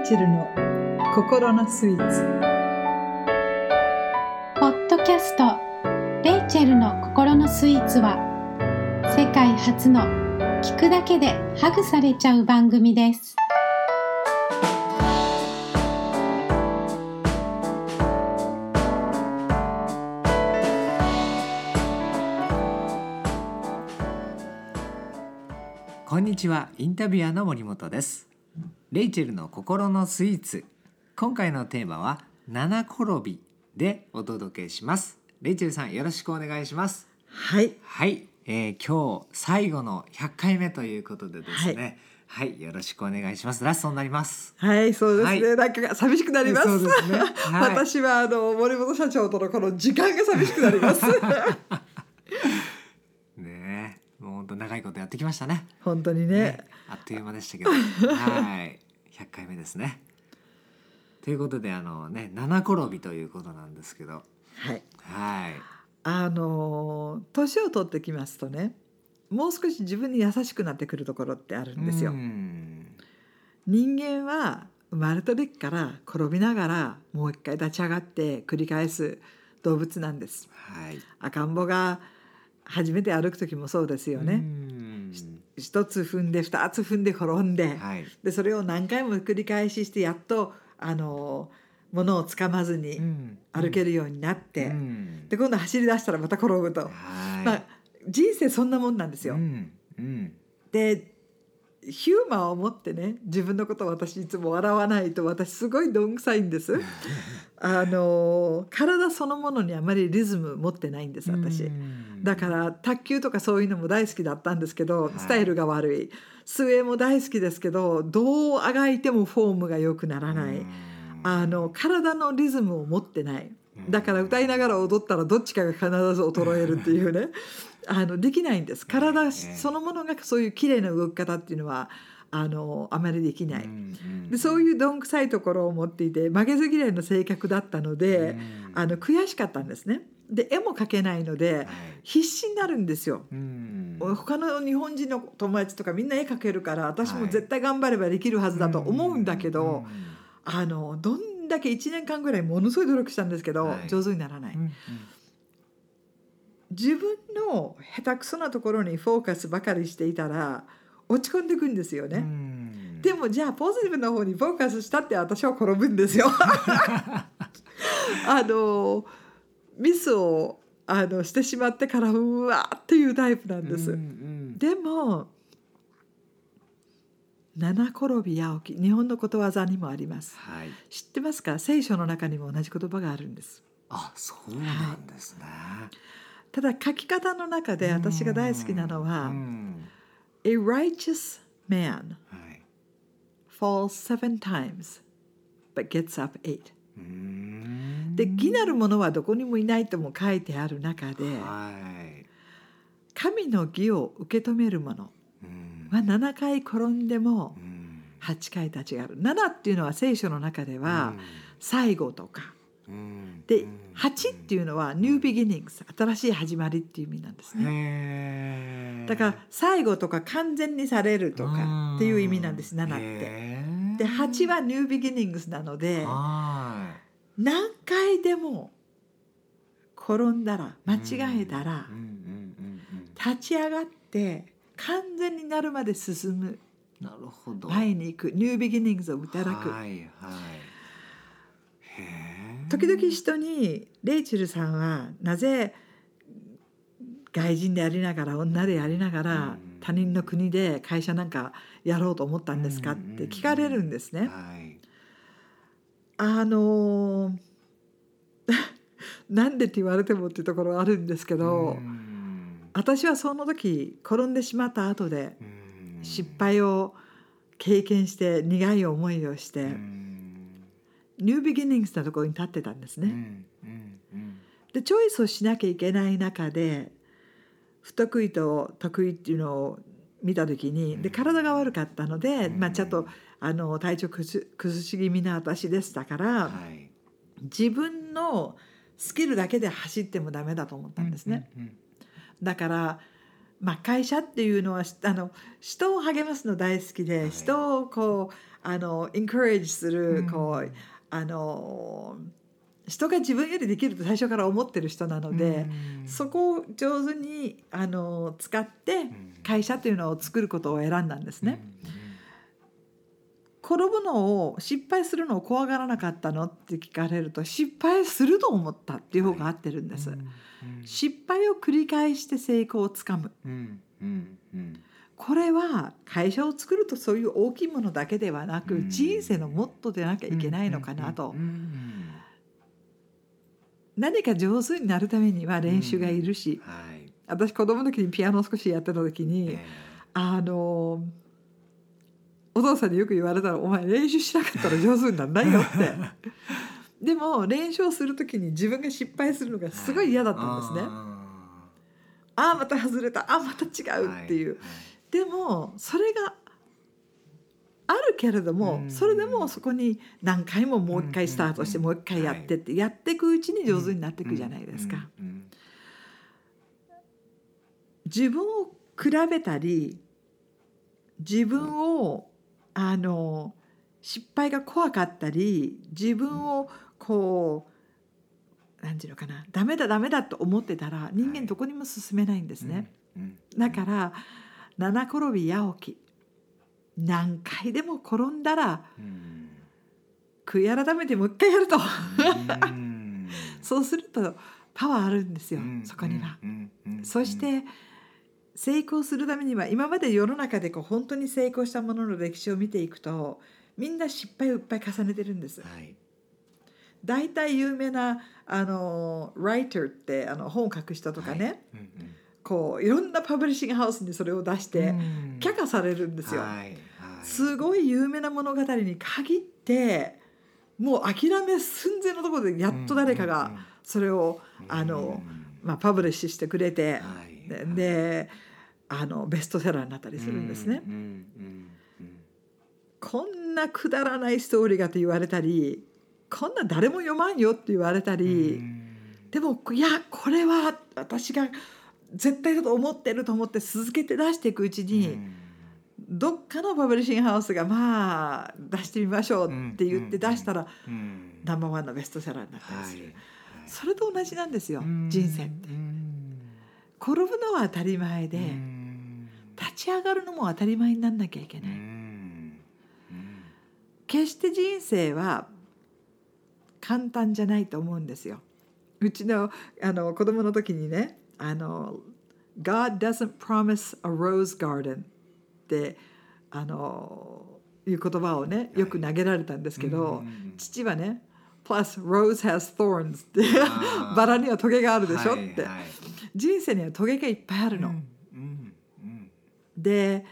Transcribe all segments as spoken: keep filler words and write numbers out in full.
ーチェルの心のスイーツポッドキャスト。レイチェルの心のスイーツは世界初の聞くだけでハグされちゃう番組です。こんにちは、インタビュアーの森本です。レイチェルの心のスイーツ、今回のテーマは七転びでお届けします。レイチェルさん、よろしくお願いします。はい、はいえー、今日最後のひゃっかいめということでですね、はい、はい、よろしくお願いします。ラストになります。はいそうですね、はい、なんか寂しくなります。そうですね、はい、私はあの森本社長とのこの時間が寂しくなりますねえ、もう本当長いことやってきましたね。本当に ね, ねあっという間でしたけどはいひゃっかいめですね。ということであのね、七転びということなんですけど、はいはい、あの年を取ってきますとね、もう少し自分に優しくなってくるところってあるんですよ。うん、人間は生まれた時から転びながらもう一回立ち上がって繰り返す動物なんです、はい、赤ん坊が初めて歩く時もそうですよね。うん、一つ踏んで二つ踏んで転んで、はい、でそれを何回も繰り返ししてやっとあの物をつかまずに歩けるようになって、うんうん、で今度走り出したらまた転ぶと、はい、まあ、人生そんなもんなんですよ、うんうん、でヒューマンを持ってね、自分のことを私いつも笑わないと私すごいどんくさいんですあの体そのものにあまりリズム持ってないんです私、うん、だから卓球とかそういうのも大好きだったんですけど、はい、スタイルが悪い。水泳も大好きですけど、どうあがいてもフォームが良くならない、うん、あの体のリズムを持ってない。だから歌いながら踊ったらどっちかが必ず衰えるっていうねあのできないんです。体そのものがそういう綺麗な動き方っていうのはあのあまりできない。でそういうどんくさいところを持っていて負けず嫌いの性格だったので、あの悔しかったんですね。で絵も描けないので必死になるんですよ。他の日本人の友達とかみんな絵描けるから私も絶対頑張ればできるはずだと思うんだけど、あのどんだけいちねんかんぐらいものすごい努力したんですけど、はい、上手にならない、うんうん、自分の下手くそなところにフォーカスばかりしていたら落ち込んでいくんですよね、うん、でもじゃあポジティブな方にフォーカスしたって私は転ぶんですよあのミスをあのしてしまってからうわっていうタイプなんです、うんうん、でも七転び八起き、日本のことわざにもあります、はい、知ってますか？聖書の中にも同じ言葉があるんです。あ、そうなんですね、はい、ただ書き方の中で私が大好きなのは A righteous man、はい、falls seven times but gets up eight うーんで、義なる者はどこにもいないとも書いてある中で、はい、神の義を受け止める者まあ、ななかい転んでもはっかい立ち上がる。ななっていうのは聖書の中では最後とかで、はちっていうのはニュービギニングス、新しい始まりっていう意味なんですね。だから最後とか完全にされるとかっていう意味なんです、ななって。ではちはニュービギニングスなので、何回でも転んだら間違えたら立ち上がって完全になるまで進む。なるほど。前に行く、ニュービギニングズをいただく、はいはい、へ時々人にレイチェルさんはなぜ外人でありながら女でありながら他人の国で会社なんかやろうと思ったんですかって聞かれるんですね、はい、あのなんでって言われてもっていうところはあるんですけど、私はその時転んでしまった後で失敗を経験して苦い思いをしてニュービギニングスなところに立ってたんですね。でチョイスをしなきゃいけない中で不得意と得意っていうのを見た時に、で体が悪かったので、まあ、ちょっとあの体調崩し気味な私でしたから自分のスキルだけで走ってもダメだと思ったんですね。だからまあ、会社っていうのはあの人を励ますの大好きで、はい、人をこうあのエンコレージする、うん、こうあの人が自分よりできると最初から思ってる人なので、うん、そこを上手にあの使って会社というのを作ることを選んだんですね、うんうん、転ぶのを失敗するのを怖がらなかったのって聞かれると、失敗すると思ったっていう方が合ってるんです、はい、うん、失敗を繰り返して成功をつかむ、うんうんうん、これは会社を作るとそういう大きいものだけではなく、うん、人生のモットーでなきゃいけないのかなと、うんうんうんうん、何か上手になるためには練習がいるし、うんはい、私子供の時にピアノを少しやってた時に、えー、あのお父さんによく言われたら、お前練習しなかったら上手にならないよってでも練習をするときに自分が失敗するのがすごい嫌だったんですね、はい、ああまた外れた、ああまた違うっていう、はいはい、でもそれがあるけれども、それでもそこに何回ももう一回スタートして、もう一回やってってやっていくうちに上手になっていくじゃないですか。自分を比べたり、自分をあの失敗が怖かったり、自分をこう何て言うのかな、ダメだダメだと思ってたら人間どこにも進めないんですね、はい、うんうん、だから七転び八起き、何回でも転んだら、うん、悔い改めてもう一回やるとうんそうするとパワーあるんですよ、うん、そこには、うんうんうん、そして成功するためには、今まで世の中でこう本当に成功したものの歴史を見ていくと、みんな失敗をいっぱい重ねてるんです、はい、だいたい有名なあのライターってあの本を書く人とかね、はい、うんうん、こういろんなパブリッシングハウスにそれを出して却下されるんですよ、はいはい、すごい有名な物語に限ってもう諦め寸前のところでやっと誰かがそれを、うんうん、あの、まあ、パブリッシュしてくれて、はい、で、であのベストセラーになったりするんですね、うんうんうん、こんなくだらないストーリーがと言われたり、こんな誰も読まんよって言われたり、うん、でもいやこれは私が絶対だと思ってると思って続けて出していくうちに、うん、どっかのパブリッシングハウスがまあ出してみましょうって言って出したら、うんうんうん、ナンバーワンのベストセラーになったりする、はいはい、それと同じなんですよ、うん、人生って、うん、転ぶのは当たり前で、うん、立ち上がるのも当たり前になんなきゃいけない、うんうん、決して人生は簡単じゃないと思うんですよ。うちの、あの子供の時にね、あの God doesn't promise a rose garden ってあのいう言葉をねよく投げられたんですけど、はい、父はね Plus rose has thorns ってバラにはトゲがあるでしょって、はいはい、人生にはトゲがいっぱいあるの、うんで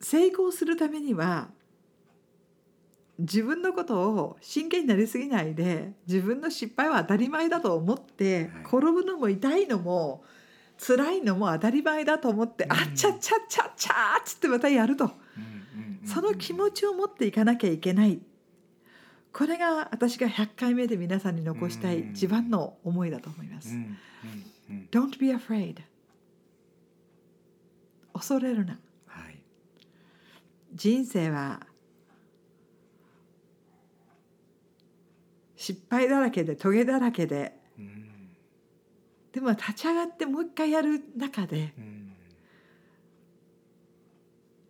成功するためには自分のことを真剣になりすぎないで、自分の失敗は当たり前だと思って、はい、転ぶのも痛いのも辛いのも当たり前だと思って、うん、あっちゃっちゃっちゃっちゃっつってまたやると、うんうんうん、その気持ちを持っていかなきゃいけない。これが私がひゃっかいめで皆さんに残したい一番の思いだと思います、うんうんうん、Don't be afraid、恐れるな、はい、人生は失敗だらけでトゲだらけで、うん、でも立ち上がってもう一回やる中で、うん、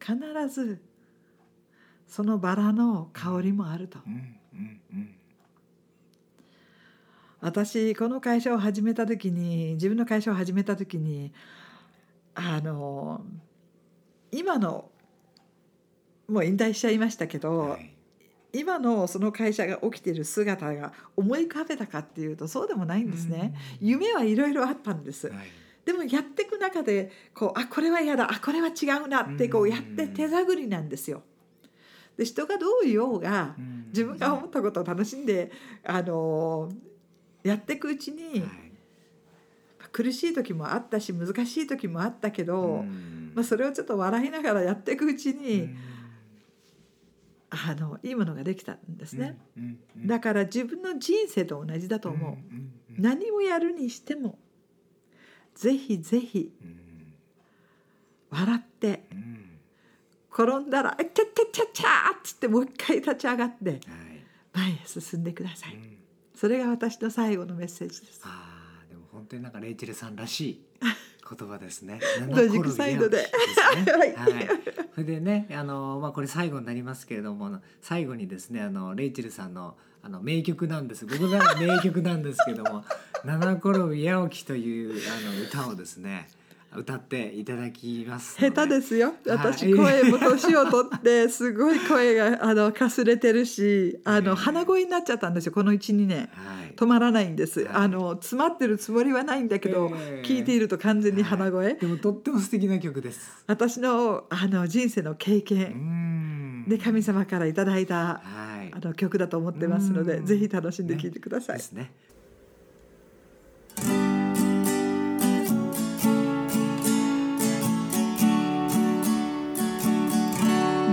必ずそのバラの香りもあると、うんうんうん、私この会社を始めた時に自分の会社を始めた時にあの今のもう引退しちゃいましたけど、はい、今のその会社が起きている姿が思い浮かべたかっていうとそうでもないんですね、うん、夢はいろいろあったんです、はい、でもやっていく中でこうあこれは嫌だあこれは違うなってこうやって手探りなんですよ。で人がどう言おうが自分が思ったことを楽しんであのやっていくうちに、はい、苦しい時もあったし難しい時もあったけど、うんまあ、それをちょっと笑いながらやっていくうちに、うん、あのいいものができたんですね、うんうん、だから自分の人生と同じだと思う、うんうんうん、何をやるにしてもぜひぜひ、うん、笑って、うん、転んだら「チャチャチャチャー」っつってもう一回立ち上がって、はい、前へ進んでください、うん、それが私の最後のメッセージです。あー、でも本当になんかレイチェルさんらしい言葉ですね。ロジックサイドで、はいはい、それでね、あの、まあ、これ最後になりますけれども、最後にですね、あのレイチェルさんのあの名曲なんです、僕が名曲なんですけども七転び八起きというあの歌をですね歌っていただきますので。下手ですよ、私声も年を取ってすごい声があのかすれてるし、あの鼻声になっちゃったんですよこの いち,に 年、はい、止まらないんです、はい、あの詰まってるつもりはないんだけど、聞いていると完全に鼻声、はい、でもとっても素敵な曲です。私 の, あの人生の経験で神様からいただいた、はい、あの曲だと思ってますので、ぜひ楽しんで聴いてください、ね、ですね。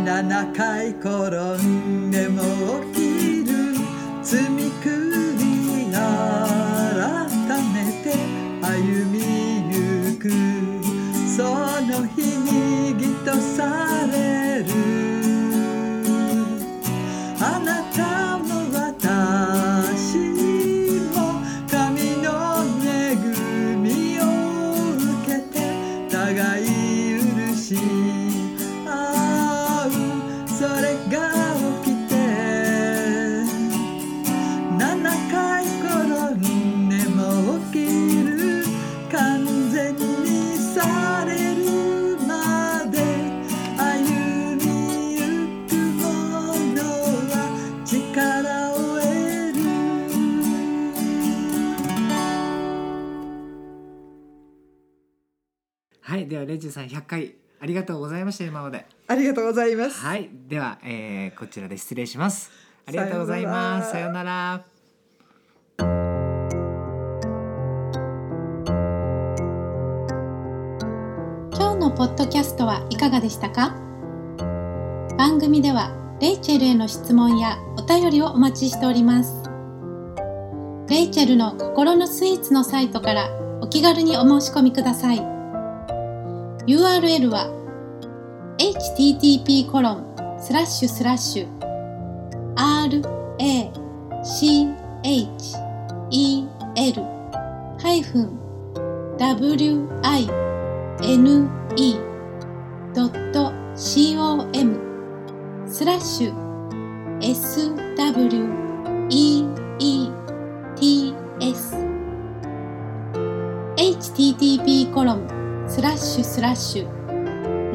ななかい転んでも起きる、積み首が改めて歩みゆく、その日に義とされる、あなたも私も神の恵みを受けて互い許し、はい、ではレイチェルさんひゃっかいありがとうございました。今までありがとうございます。はい、では、えー、こちらで失礼します。ありがとうございます。さようなら。今日のポッドキャストはいかがでしたか？番組ではレイチェルへの質問やお便りをお待ちしております。レイチェルの心のスイーツのサイトからお気軽にお申し込みください。ユーアールエル は エイチティーティーピーコロンスラッシュスラッシュ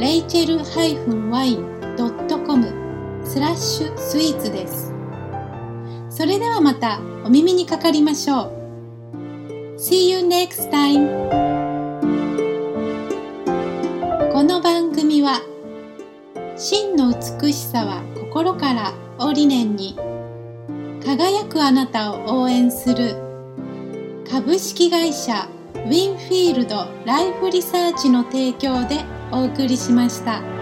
レイチェルワインドットコムスラッシュスイーツ です。それではまたお耳にかかりましょう。 See you next time。 この番組は真の美しさは心からを理念に、輝くあなたを応援する株式会社ウィンフィールドライフリサーチの提供でお送りしました。